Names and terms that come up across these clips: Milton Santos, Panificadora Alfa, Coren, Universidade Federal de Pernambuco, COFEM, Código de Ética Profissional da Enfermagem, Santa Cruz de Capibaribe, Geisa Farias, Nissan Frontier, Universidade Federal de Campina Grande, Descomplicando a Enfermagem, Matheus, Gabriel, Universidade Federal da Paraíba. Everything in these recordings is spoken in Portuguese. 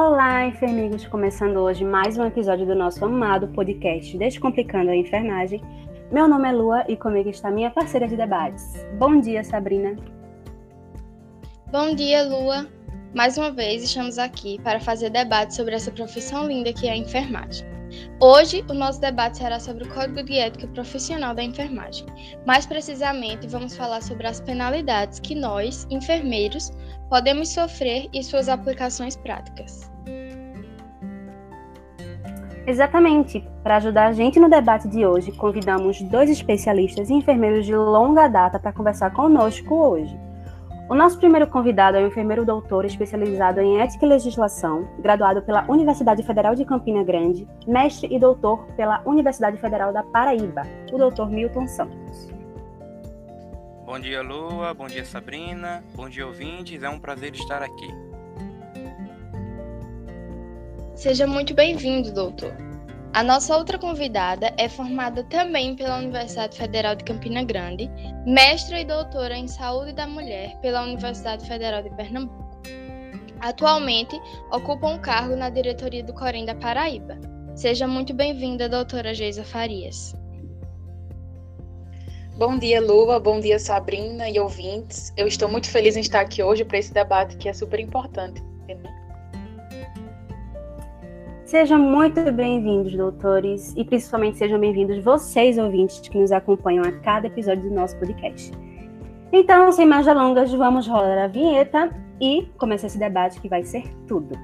Olá, enfermigos! Começando hoje mais um episódio do nosso amado podcast Descomplicando a Enfermagem. Meu nome é Lua e comigo está minha parceira de debates. Bom dia, Sabrina! Bom dia, Lua! Mais uma vez estamos aqui para fazer debate sobre essa profissão linda que é a enfermagem. Hoje, o nosso debate será sobre o Código de Ética Profissional da Enfermagem. Mais precisamente, vamos falar sobre as penalidades que nós, enfermeiros, podemos sofrer e suas aplicações práticas. Exatamente. Para ajudar a gente no debate de hoje, convidamos dois especialistas e enfermeiros de longa data para conversar conosco hoje. O nosso primeiro convidado é o enfermeiro doutor especializado em ética e legislação, graduado pela Universidade Federal de Campina Grande, mestre e doutor pela Universidade Federal da Paraíba, o doutor Milton Santos. Bom dia, Lua. Bom dia, Sabrina. Bom dia, ouvintes. É um prazer estar aqui. Seja muito bem-vindo, doutor. A nossa outra convidada é formada também pela Universidade Federal de Campina Grande, mestra e doutora em Saúde da Mulher pela Universidade Federal de Pernambuco. Atualmente, ocupa um cargo na diretoria do Coren da Paraíba. Seja muito bem-vinda, doutora Geisa Farias. Bom dia, Lua. Bom dia, Sabrina e ouvintes. Eu estou muito feliz em estar aqui hoje para esse debate que é super importante. Sejam muito bem-vindos, doutores, e principalmente sejam bem-vindos vocês, ouvintes, que nos acompanham a cada episódio do nosso podcast. Então, sem mais delongas, vamos rolar a vinheta e começar esse debate que vai ser tudo.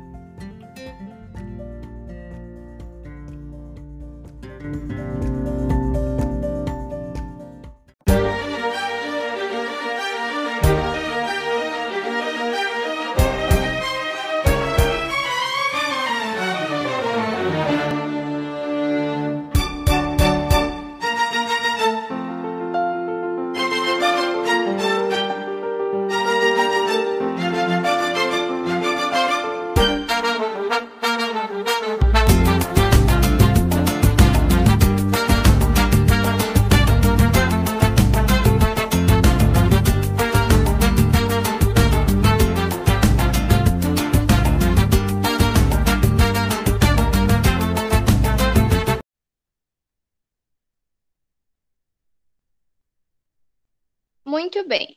Muito bem.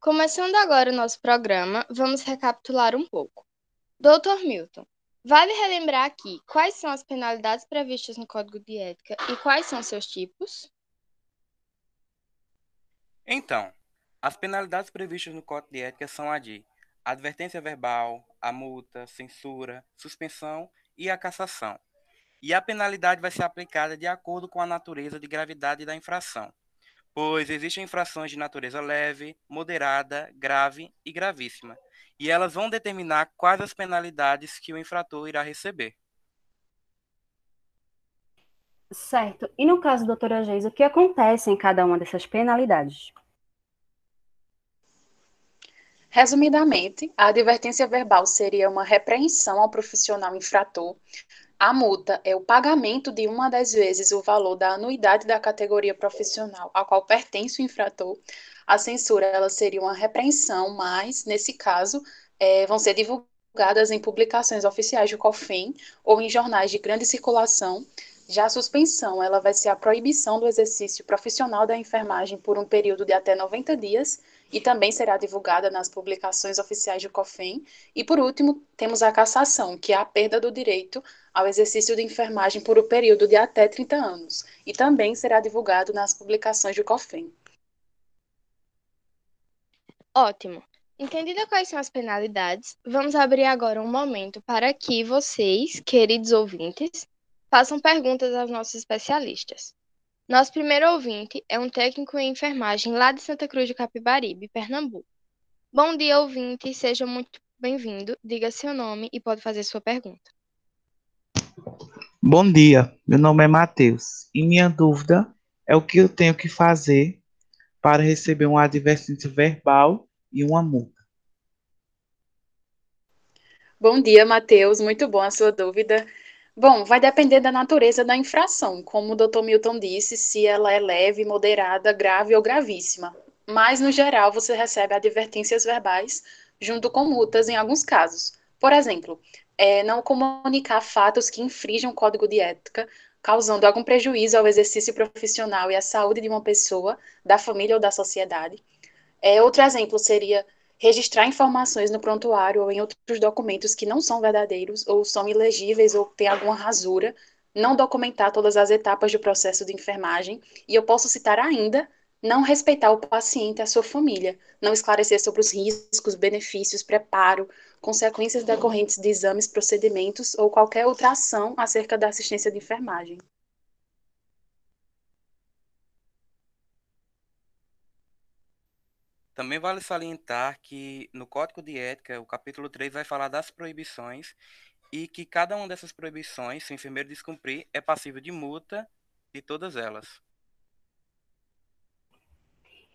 Começando agora o nosso programa, vamos recapitular um pouco. Doutor Milton, vale relembrar aqui quais são as penalidades previstas no Código de Ética e quais são seus tipos? Então, as penalidades previstas no Código de Ética são a de advertência verbal, a multa, censura, suspensão e a cassação. E a penalidade vai ser aplicada de acordo com a natureza de gravidade da infração, pois existem infrações de natureza leve, moderada, grave e gravíssima, e elas vão determinar quais as penalidades que o infrator irá receber. Certo. E no caso, doutora Geisa, o que acontece em cada uma dessas penalidades? Resumidamente, a advertência verbal seria uma repreensão ao profissional infrator. A multa é o pagamento de uma das vezes o valor da anuidade da categoria profissional a qual pertence o infrator. A censura, ela seria uma repreensão, mas, nesse caso, vão ser divulgadas em publicações oficiais do COFEM ou em jornais de grande circulação. Já a suspensão, ela vai ser a proibição do exercício profissional da enfermagem por um período de até 90 dias e também será divulgada nas publicações oficiais do COFEM. E, por último, temos a cassação, que é a perda do direito ao exercício de enfermagem por um período de até 30 anos, e também será divulgado nas publicações do COFEM. Ótimo! Entendida quais são as penalidades, vamos abrir agora um momento para que vocês, queridos ouvintes, façam perguntas aos nossos especialistas. Nosso primeiro ouvinte é um técnico em enfermagem lá de Santa Cruz de Capibaribe, Pernambuco. Bom dia, ouvinte, seja muito bem-vindo, diga seu nome e pode fazer sua pergunta. Bom dia, meu nome é Matheus e minha dúvida é o que eu tenho que fazer para receber uma advertência verbal e uma multa. Bom dia, Matheus, muito bom a sua dúvida. Bom, vai depender da natureza da infração, como o Dr. Milton disse, se ela é leve, moderada, grave ou gravíssima. Mas, no geral, você recebe advertências verbais junto com multas em alguns casos. Por exemplo, não comunicar fatos que infringem o código de ética, causando algum prejuízo ao exercício profissional e à saúde de uma pessoa, da família ou da sociedade. Outro exemplo seria registrar informações no prontuário ou em outros documentos que não são verdadeiros ou são ilegíveis ou têm alguma rasura, não documentar todas as etapas do processo de enfermagem, e eu posso citar ainda, não respeitar o paciente e a sua família, não esclarecer sobre os riscos, benefícios, preparo, consequências decorrentes de exames, procedimentos ou qualquer outra ação acerca da assistência de enfermagem. Também vale salientar que no Código de Ética, o capítulo 3 vai falar das proibições e que cada uma dessas proibições, se o enfermeiro descumprir, é passível de multa de todas elas.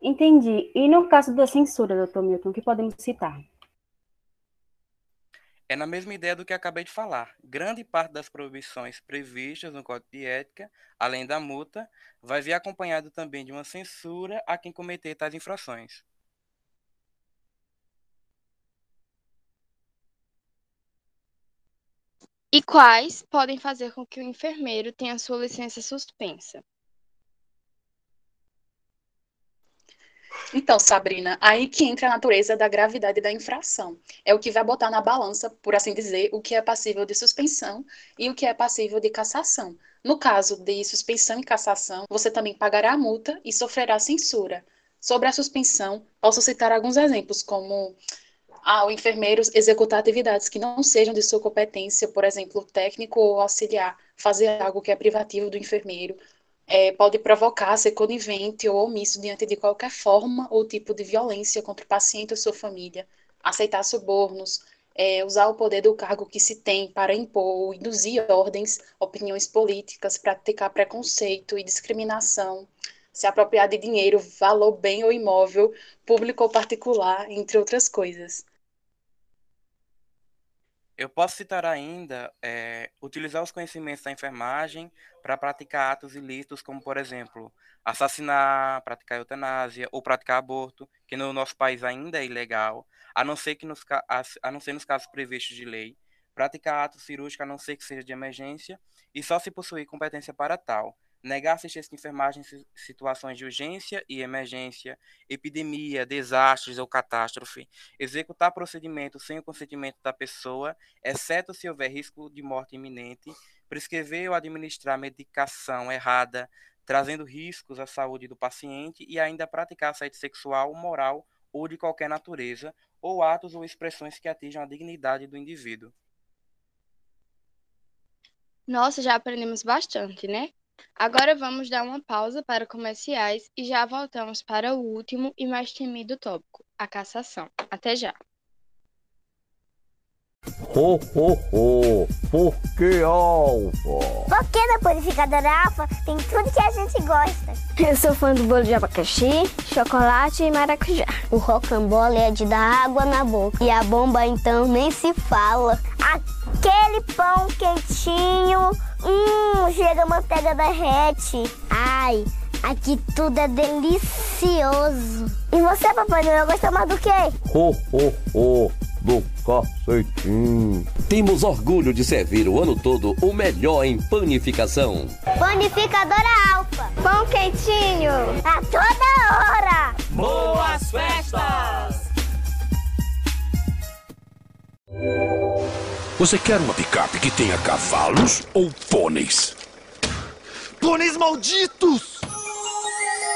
Entendi. E no caso da censura, doutor Milton, o que podemos citar? É na mesma ideia do que acabei de falar. Grande parte das proibições previstas no Código de Ética, além da multa, vai vir acompanhado também de uma censura a quem cometer tais infrações. E quais podem fazer com que o enfermeiro tenha sua licença suspensa? Então, Sabrina, aí que entra a natureza da gravidade da infração. É o que vai botar na balança, por assim dizer, o que é passível de suspensão e o que é passível de cassação. No caso de suspensão e cassação, você também pagará a multa e sofrerá censura. Sobre a suspensão, posso citar alguns exemplos, como o enfermeiro executar atividades que não sejam de sua competência, por exemplo, técnico ou auxiliar, fazer algo que é privativo do enfermeiro, pode provocar, ser conivente ou omisso diante de qualquer forma ou tipo de violência contra o paciente ou sua família, aceitar subornos, usar o poder do cargo que se tem para impor ou induzir ordens, opiniões políticas, praticar preconceito e discriminação, se apropriar de dinheiro, valor, bem ou imóvel, público ou particular, entre outras coisas. Eu posso citar ainda utilizar os conhecimentos da enfermagem para praticar atos ilícitos, como, por exemplo, assassinar, praticar eutanásia ou praticar aborto, que no nosso país ainda é ilegal, a não ser nos casos previstos de lei, praticar atos cirúrgicos a não ser que seja de emergência e só se possuir competência para tal, negar assistência de enfermagem em situações de urgência e emergência, epidemia, desastres ou catástrofe, executar procedimentos sem o consentimento da pessoa, exceto se houver risco de morte iminente, prescrever ou administrar medicação errada, trazendo riscos à saúde do paciente, e ainda praticar assédio sexual, moral ou de qualquer natureza, ou atos ou expressões que atinjam a dignidade do indivíduo. Nossa, já aprendemos bastante, né? Agora vamos dar uma pausa para comerciais e já voltamos para o último e mais temido tópico, a cassação. Até já! Ho, ho, ho! Por que Alfa? Porque na Panificadora Alfa tem tudo que a gente gosta. Eu sou fã do bolo de abacaxi, chocolate e maracujá. O rocambole é de dar água na boca. E a bomba, então, nem se fala. Aquele pão quentinho, chega a manteiga derrete. Ai, aqui tudo é delicioso. E você, Papai Noel, gosta mais do quê? Ho, ho, ho, do cacetinho. Temos orgulho de servir o ano todo o melhor em panificação. Panificadora Alfa. Pão quentinho. A toda hora. Boas festas. Você quer uma picape que tenha cavalos ou pôneis? Pôneis malditos!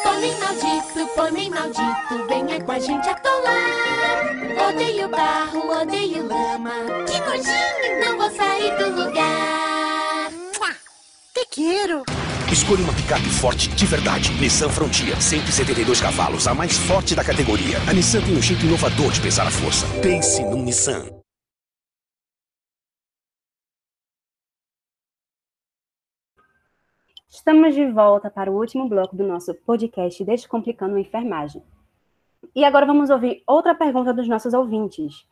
Pônei maldito, pônei maldito, venha com a gente atolar. Odeio barro, odeio lama, que nojinho, não vou sair do lugar. Te quero! Escolha uma picape forte de verdade. Nissan Frontier, 172 cavalos, a mais forte da categoria. A Nissan tem um jeito inovador de pesar a força. Pense num Nissan. Estamos de volta para o último bloco do nosso podcast Descomplicando a Enfermagem. E agora vamos ouvir outra pergunta dos nossos ouvintes.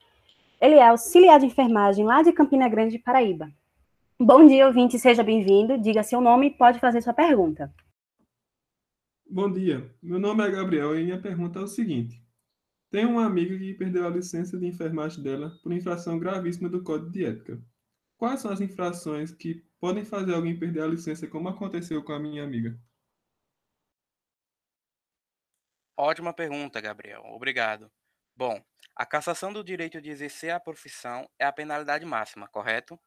Ele é auxiliar de enfermagem lá de Campina Grande, Paraíba. Bom dia, ouvinte, seja bem-vindo. Diga seu nome e pode fazer sua pergunta. Bom dia, meu nome é Gabriel e minha pergunta é o seguinte. Tenho uma amiga que perdeu a licença de enfermagem dela por infração gravíssima do Código de Ética. Quais são as infrações que podem fazer alguém perder a licença, como aconteceu com a minha amiga? Ótima pergunta, Gabriel. Obrigado. Bom, a cassação do direito de exercer a profissão é a penalidade máxima, correto?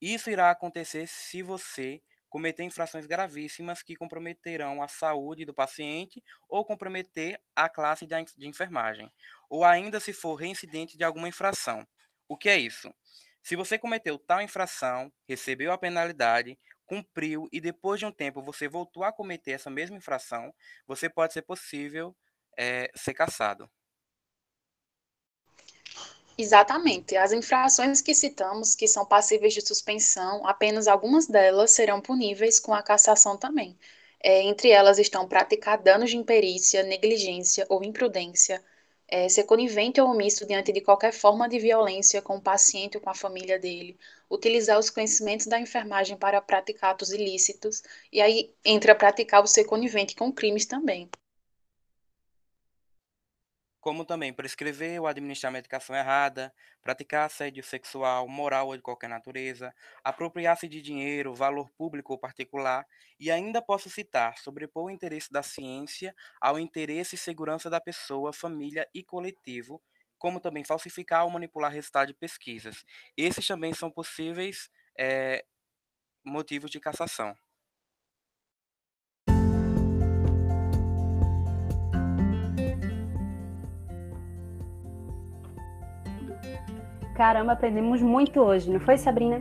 Isso irá acontecer se você cometer infrações gravíssimas que comprometerão a saúde do paciente ou comprometer a classe de enfermagem, ou ainda se for reincidente de alguma infração. O que é isso? Se você cometeu tal infração, recebeu a penalidade, cumpriu e depois de um tempo você voltou a cometer essa mesma infração, você pode ser possível ser cassado. Exatamente. As infrações que citamos, que são passíveis de suspensão, apenas algumas delas serão puníveis com a cassação também. Entre elas estão praticar danos de imperícia, negligência ou imprudência, ser conivente ou omisso diante de qualquer forma de violência com o paciente ou com a família dele, utilizar os conhecimentos da enfermagem para praticar atos ilícitos, e aí entra praticar o ser conivente com crimes também. Como também prescrever ou administrar medicação errada, praticar assédio sexual, moral ou de qualquer natureza, apropriar-se de dinheiro, valor público ou particular, e ainda posso citar, sobrepor o interesse da ciência ao interesse e segurança da pessoa, família e coletivo, como também falsificar ou manipular resultado de pesquisas. Esses também são possíveis motivos de cassação. Caramba, aprendemos muito hoje, não foi, Sabrina?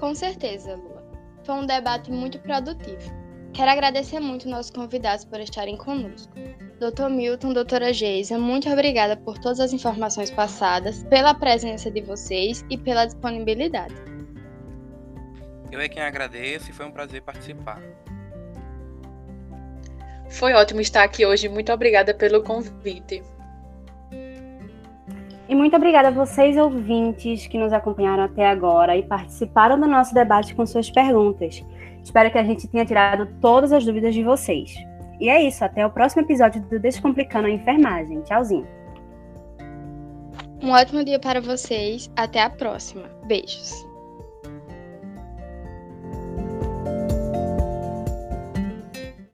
Com certeza, Lua. Foi um debate muito produtivo. Quero agradecer muito nossos convidados por estarem conosco. Dr. Milton, doutora Geisa, muito obrigada por todas as informações passadas, pela presença de vocês e pela disponibilidade. Eu é quem agradeço e foi um prazer participar. Foi ótimo estar aqui hoje, muito obrigada pelo convite. E muito obrigada a vocês, ouvintes, que nos acompanharam até agora e participaram do nosso debate com suas perguntas. Espero que a gente tenha tirado todas as dúvidas de vocês. E é isso, até o próximo episódio do Descomplicando a Enfermagem. Tchauzinho. Um ótimo dia para vocês. Até a próxima. Beijos.